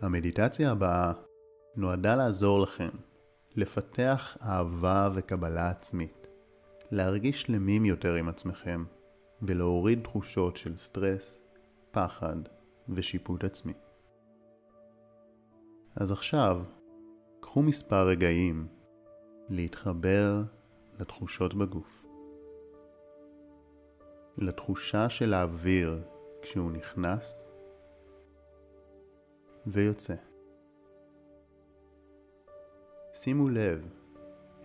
המדיטציה הבאה נועדה לעזור לכם לפתח אהבה וקבלה עצמית, להרגיש שלמים יותר עם עצמכם ולהוריד תחושות של סטרס, פחד ושיפוט עצמי. אז עכשיו, קחו מספר רגעים להתחבר לתחושות בגוף. לתחושה של האוויר כשהוא נכנס ויוצא. שימו לב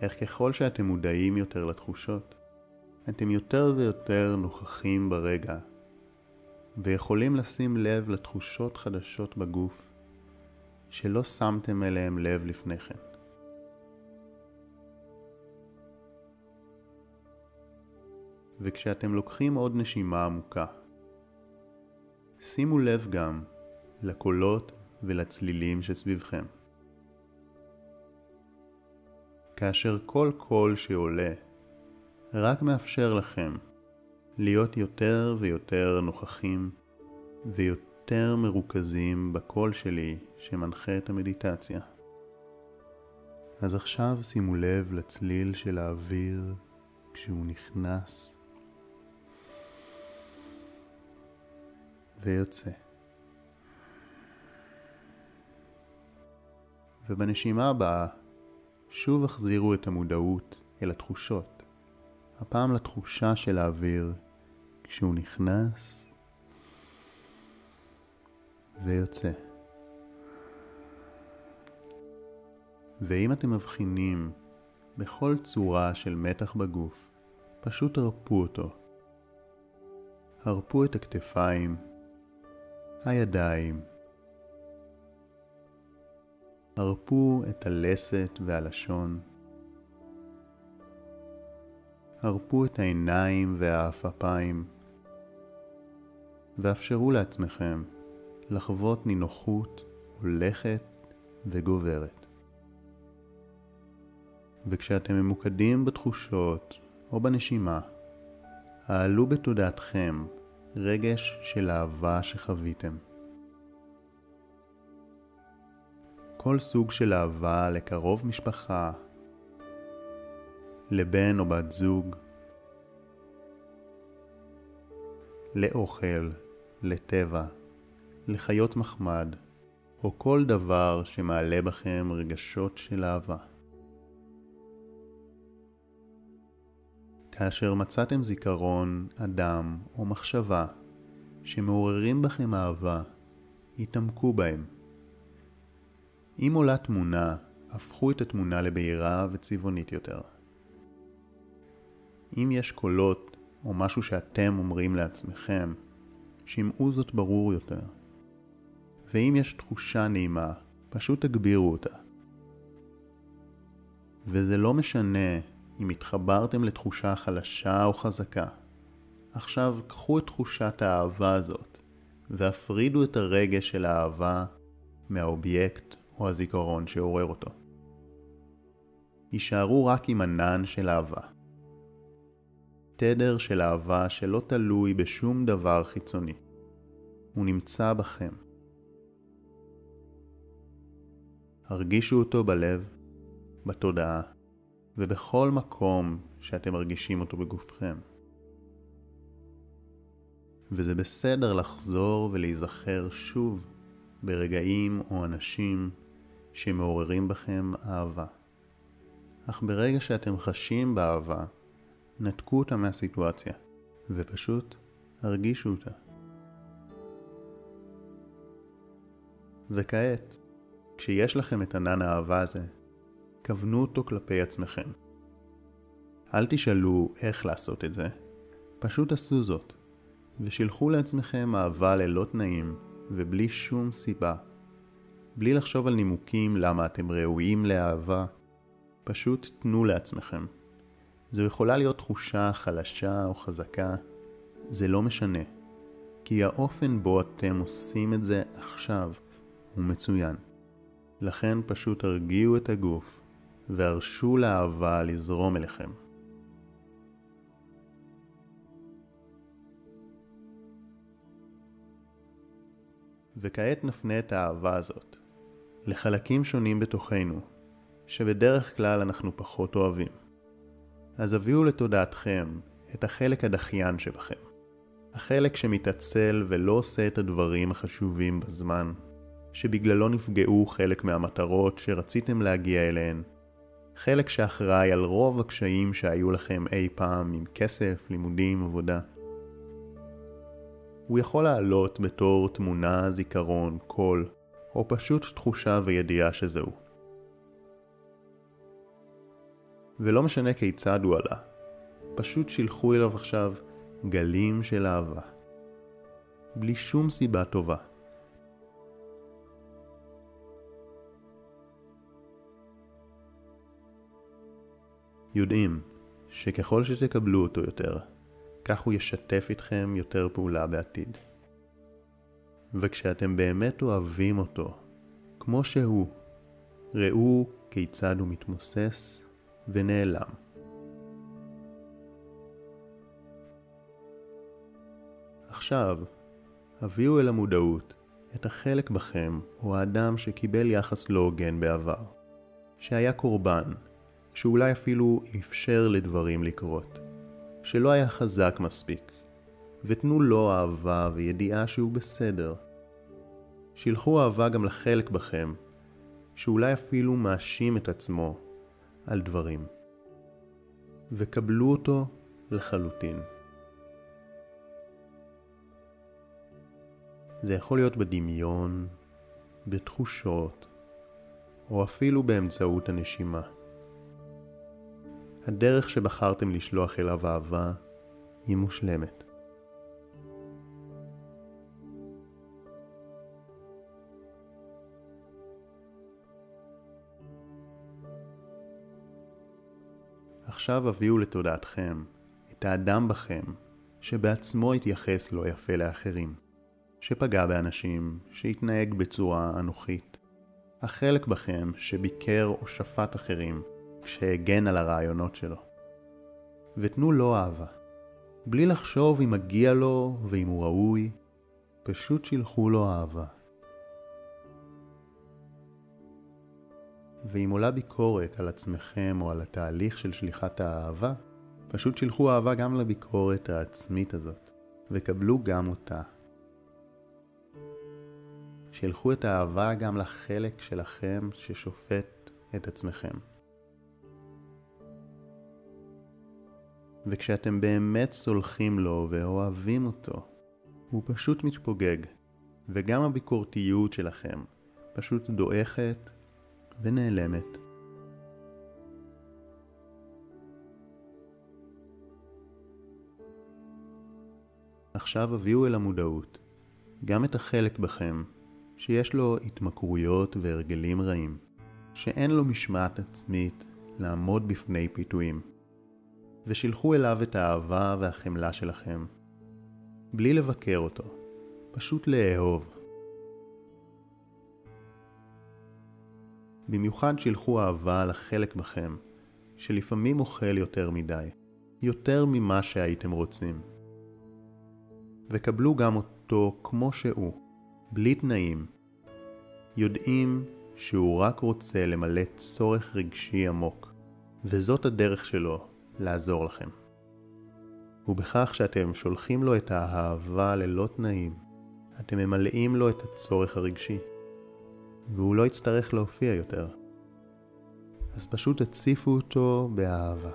איך ככל שאתם מודעים יותר לתחושות, אתם יותר ויותר נוכחים ברגע ויכולים לשים לב לתחושות חדשות בגוף שלא שמתם אליהם לב לפני כן. וכשאתם לוקחים עוד נשימה עמוקה, שימו לב גם לקולות ולצלילים שסביבכם. כאשר כל קול שעולה רק מאפשר לכם להיות יותר ויותר נוכחים ויותר מרוכזים בקול שלי שמנחה את המדיטציה. אז עכשיו שימו לב לצליל של האוויר כשהוא נכנס ויוצא. ובנשימה הבאה שוב החזירו את המודעות אל התחושות, הפעם לתחושה של האוויר כשהוא נכנס ויוצא. ואם אתם מבחינים בכל צורה של מתח בגוף, פשוט הרפו אותו. הרפו את הכתפיים, הידיים, הרפו את הלסת והלשון. הרפו את העיניים והאפפיים. ואפשרו לעצמכם לחוות נינוחות הולכת וגוברת. וכשאתם ממוקדים בתחושות או בנשימה, העלו בתודעתכם רגש של אהבה שחוויתם. כל סוג של אהבה לקרוב משפחה, לבן או בת זוג, לאוכל, לטבע, לחיות מחמד, או כל דבר שמעלה בכם רגשות של אהבה. כאשר מצאתם זיכרון, אדם או מחשבה שמעוררים בכם אהבה, התעמקו בהם. אם עולה תמונה, הפכו את התמונה לבהירה וצבעונית יותר. אם יש קולות או משהו שאתם אומרים לעצמכם, שמעו זאת ברור יותר. ואם יש תחושה נעימה, פשוט תגבירו אותה. וזה לא משנה אם התחברתם לתחושה חלשה או חזקה. עכשיו קחו את תחושת האהבה הזאת, והפרידו את הרגש של האהבה מהאובייקט או הזיכרון שעורר אותו. יישארו רק עם ענן של אהבה. תדר של אהבה שלא תלוי בשום דבר חיצוני. הוא נמצא בכם. הרגישו אותו בלב, בתודעה, ובכל מקום שאתם מרגישים אותו בגופכם. וזה בסדר לחזור ולהיזכר שוב ברגעים או אנשים שמעוררים בכם אהבה. אך ברגע שאתם חשים באהבה, נתקו אותה מהסיטואציה ופשוט הרגישו אותה. וכעת, כשיש לכם את ענן האהבה הזה, כוונו אותו כלפי עצמכם. אל תשאלו איך לעשות את זה, פשוט עשו זאת ושילחו לעצמכם אהבה ללא תנאים ובלי שום סיבה. בלי לחשוב על נימוקים למה אתם ראויים לאהבה, פשוט תנו לעצמכם. זו יכולה להיות תחושה חלשה או חזקה, זה לא משנה, כי האופן בו אתם עושים את זה עכשיו הוא מצוין. לכן פשוט הרגיעו את הגוף והרשו לאהבה לזרום אליכם. וכעת נפנה את האהבה הזאת לחלקים שונים בתוכנו, שבדרך כלל אנחנו פחות אוהבים. אז הביאו לתודעתכם את החלק הדחיין שבכם. החלק שמתעצל ולא עושה את הדברים החשובים בזמן, שבגללו נפגעו חלק מהמטרות שרציתם להגיע אליהן. חלק שאחראי על רוב הקשיים שהיו לכם אי פעם עם כסף, לימודים, עבודה. הוא יכול לעלות בתור תמונה, זיכרון, קול, או פשוט תחושה וידיעה שזהו. ולא משנה כיצד הוא עלה, פשוט שילחו אליו עכשיו גלים של אהבה. בלי שום סיבה טובה. יודעים שככל שתקבלו אותו יותר, כך הוא ישתף איתכם יותר פעולה בעתיד. וכשאתם באמת אוהבים אותו, כמו שהוא, ראו כיצד הוא מתמוסס ונעלם. עכשיו, הביאו אל המודעות את החלק בכם או האדם שקיבל יחס לא הוגן בעבר, שהיה קורבן, שאולי אפילו אפשר לדברים לקרות, שלא היה חזק מספיק, ותנו לו אהבה וידיעה שהוא בסדר. שילחו אהבה גם לחלק בכם, שאולי אפילו מאשים את עצמו על דברים, וקבלו אותו לחלוטין. זה יכול להיות בדמיון, בתחושות, או אפילו באמצעות הנשימה. הדרך שבחרתם לשלוח אליו אהבה היא מושלמת. עכשיו הביאו לתודעתכם את האדם בכם שבעצמו התייחס לא יפה לאחרים, שפגע באנשים, שהתנהג בצורה אנוכית. החלק בכם שביקר או שפט אחרים כשהגן על הרעיונות שלו. ותנו לו אהבה. בלי לחשוב אם מגיע לו ואם הוא ראוי, פשוט שילחו לו אהבה. ואם עולה ביקורת על עצמכם או על התהליך של שליחת האהבה, פשוט שילחו אהבה גם לביקורת העצמית הזאת, וקבלו גם אותה. שילחו את האהבה גם לחלק שלכם ששופט את עצמכם. וכשאתם באמת סולחים לו ואוהבים אותו, הוא פשוט מתפוגג, וגם הביקורתיות שלכם פשוט דועכת ונעלמת. עכשיו הביאו אל המודעות גם את החלק בכם שיש לו התמכרויות והרגלים רעים, שאין לו משמעת עצמית לעמוד בפני פיתויים. ושילחו אליו את האהבה והחמלה שלכם. בלי לבקר אותו, פשוט לאהוב. במיוחד שילחו אהבה לחלק בכם, שלפעמים אוכל יותר מדי, יותר ממה שהייתם רוצים. וקבלו גם אותו כמו שהוא, בלי תנאים. יודעים שהוא רק רוצה למלא צורך רגשי עמוק, וזאת הדרך שלו. לעזור לכם. ובכך שאתם שולחים לו את האהבה ללא תנאים, אתם ממלאים לו את הצורך הרגשי, והוא לא יצטרך להופיע יותר. אז פשוט הציפו אותו באהבה.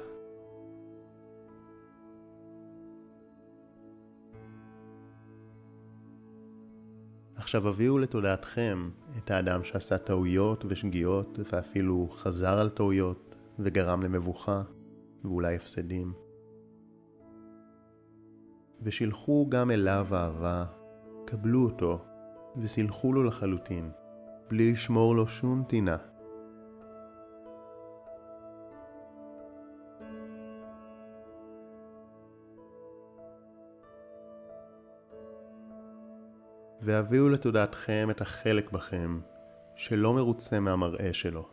עכשיו הביאו לתודעתכם את האדם שעשה טעויות ושגיאות, ואפילו חזר על טעויות וגרם למבוכה. ואולי הפסדים. ושילחו גם אליו אהבה, קבלו אותו, וסילחו לו לחלוטין, בלי לשמור לו שום טינה. והביאו לתודעתכם את החלק בכם, שלא מרוצה מהמראה שלו,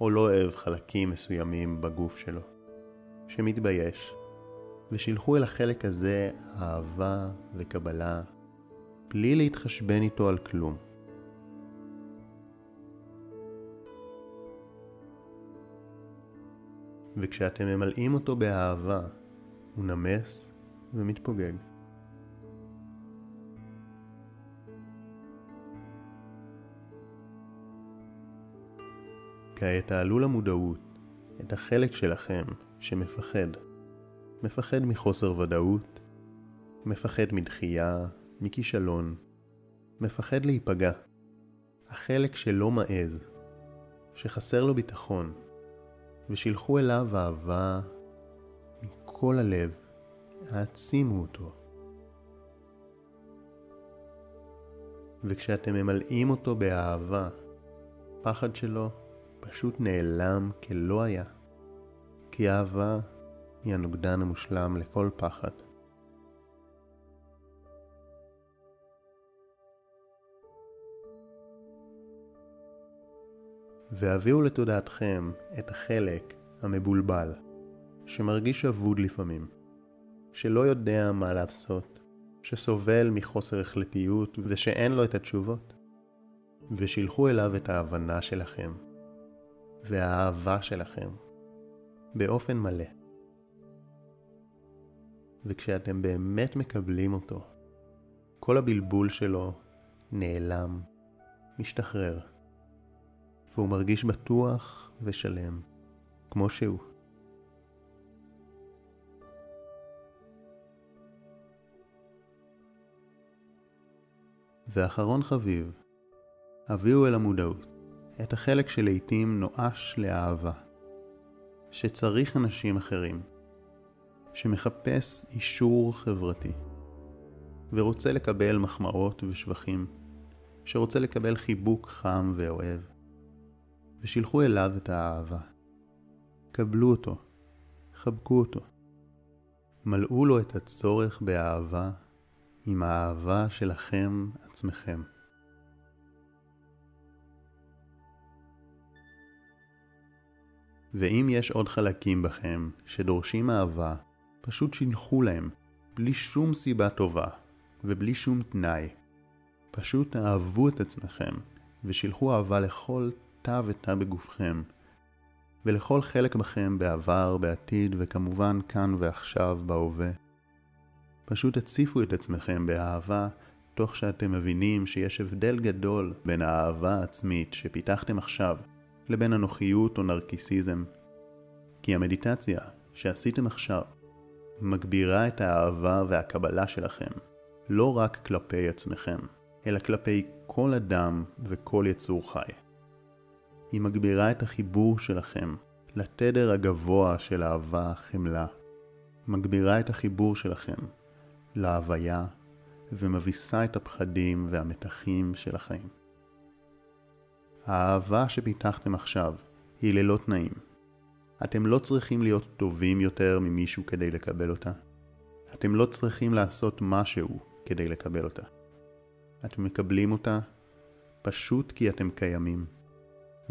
או לא אוהב חלקים מסוימים בגוף שלו. שמתבייש, ושילחו אל החלק הזה אהבה וקבלה, בלי להתחשבן איתו על כלום. וכשאתם ממלאים אותו באהבה, הוא נמס ומתפוגג. כעת תעלו למודעות את החלק שלכם שמפחד. מפחד מחוסר ודאות, מפחד מדחייה, מכישלון, מפחד להיפגע. החלק שלא מעז, שחסר לו ביטחון, ושילחו אליו אהבה מכל הלב, העצימו אותו. וכשאתם ממלאים אותו באהבה, פחד שלו פשוט נעלם כלא היה, כי אהבה היא הנוגדן המושלם לכל פחד. והביאו לתודעתכם את החלק המבולבל, שמרגיש אבוד לפעמים, שלא יודע מה לעשות, שסובל מחוסר החלטיות ושאין לו את התשובות, ושילחו אליו את ההבנה שלכם, והאהבה שלכם, באופן מלא. וכשאתם באמת מקבלים אותו, כל הבלבול שלו נעלם, משתחרר. והוא מרגיש בטוח ושלם, כמו שהוא. ואחרון חביב, הביאו אל המודעות את החלק שלעיתים נואש לאהבה, שצריך אנשים אחרים, שמחפש אישור חברתי, ורוצה לקבל מחמאות ושבחים, שרוצה לקבל חיבוק חם ואוהב, ושילחו אליו את האהבה. קבלו אותו, חבקו אותו. מלאו לו את הצורך באהבה עם האהבה שלכם עצמכם. ואם יש עוד חלקים בכם שדורשים אהבה, פשוט שילחו להם, בלי שום סיבה טובה ובלי שום תנאי. פשוט אהבו את עצמכם ושילחו אהבה לכל תנאי. תא ותא בגופכם, ולכל חלק בכם בעבר, בעתיד, וכמובן כאן ועכשיו בהווה. פשוט הציפו את עצמכם באהבה, תוך שאתם מבינים שיש הבדל גדול בין האהבה העצמית שפיתחתם עכשיו, לבין הנוחיות או נרקיסיזם. כי המדיטציה שעשיתם עכשיו, מגבירה את האהבה והקבלה שלכם, לא רק כלפי עצמכם, אלא כלפי כל אדם וכל יצור חי. היא מגבירה את החיבור שלכם לתדר הגבוה של אהבה חמלה. מגבירה את החיבור שלכם להוויה ומביסה את הפחדים והמתחים של החיים. האהבה שפיתחתם עכשיו היא ללא תנאים. אתם לא צריכים להיות טובים יותר ממישהו כדי לקבל אותה. אתם לא צריכים לעשות משהו כדי לקבל אותה. אתם מקבלים אותה פשוט כי אתם קיימים.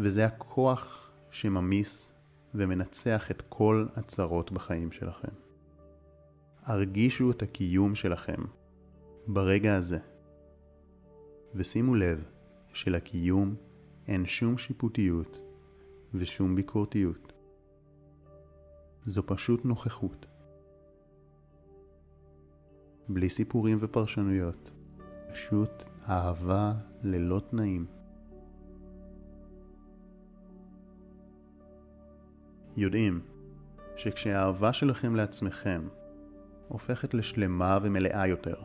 וזה הכוח שממיס ומנצח את כל הצרות בחיים שלכם. הרגישו את הקיום שלכם ברגע הזה. ושימו לב שלקיום אין שום שיפוטיות ושום ביקורתיות. זו פשוט נוכחות. בלי סיפורים ופרשנויות, פשוט אהבה ללא תנאים. יודעים שכשהאהבה שלכם לעצמכם הופכת לשלמה ומלאה יותר,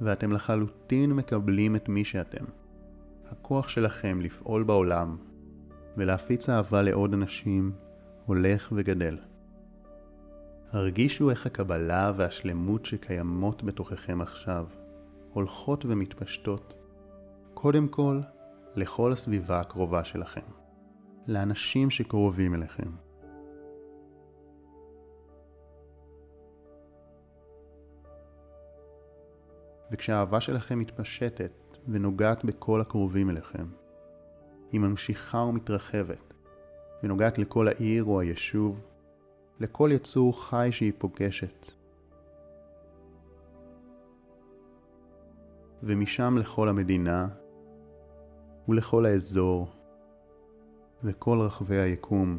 ואתם לחלוטין מקבלים את מי שאתם, הכוח שלכם לפעול בעולם ולהפיץ אהבה לעוד אנשים הולך וגדל. הרגישו איך הקבלה והשלמות שקיימות בתוככם עכשיו הולכות ומתפשטות, קודם כל לכל הסביבה הקרובה שלכם, לאנשים שקרובים אליכם. וכשהאהבה שלכם מתפשטת ונוגעת בכל הקרובים אליכם, היא ממשיכה ומתרחבת, ונוגעת לכל העיר או היישוב, לכל יצור חי שהיא פוגשת. ומשם לכל המדינה, ולכל האזור, וכל רחבי היקום,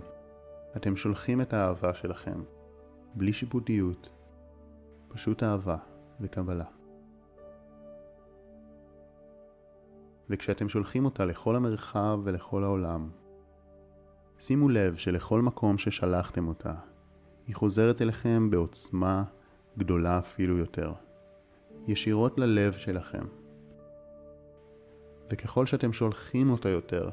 אתם שולחים את האהבה שלכם, בלי שיפוטיות, פשוט אהבה וקבלה. וכשאתם שולחים אותה לכל המרחב ולכל העולם, שימו לב שלכל מקום ששלחתם אותה, היא חוזרת אליכם בעוצמה גדולה אפילו יותר, ישירות ללב שלכם. וככל שאתם שולחים אותה יותר,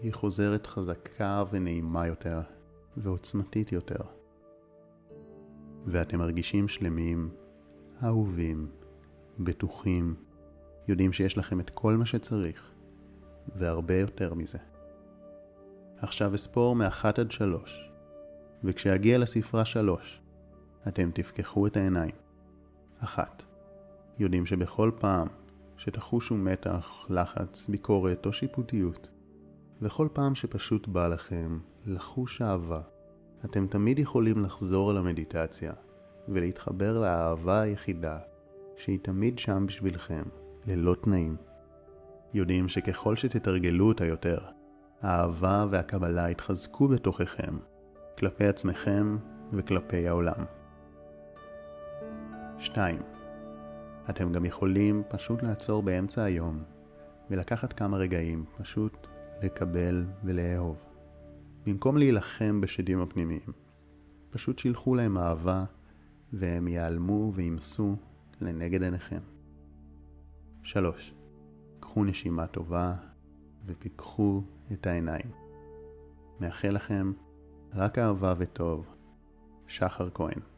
היא חוזרת חזקה ונעימה יותר, ועוצמתית יותר. ואתם מרגישים שלמים, אהובים, בטוחים, יודעים שיש לכם את כל מה שצריך, והרבה יותר מזה. עכשיו אספור מ-1 עד 3, וכשהגיע לספרה 3, אתם תפקחו את העיניים. 1. יודעים שבכל פעם שתחושו מתח, לחץ, ביקורת או שיפוטיות, וכל פעם שפשוט בא לכם לחוש אהבה, אתם תמיד יכולים לחזור על המדיטציה ולהתחבר לאהבה היחידה שהיא תמיד שם בשבילכם, ללא תנאים. יודעים שככל שתתרגלו אותה יותר, האהבה והקבלה יתחזקו בתוככם, כלפי עצמכם וכלפי העולם. 2. אתם גם יכולים פשוט לעצור באמצע היום ולקחת כמה רגעים פשוט לקבל ולאהוב. במקום להילחם בשדים הפנימיים, פשוט שילחו להם אהבה והם ייעלמו וימסו לנגד עיניכם. 3. קחו נשימה טובה ופיקחו את העיניים. מאחל לכם רק אהבה וטוב. שחר כהן.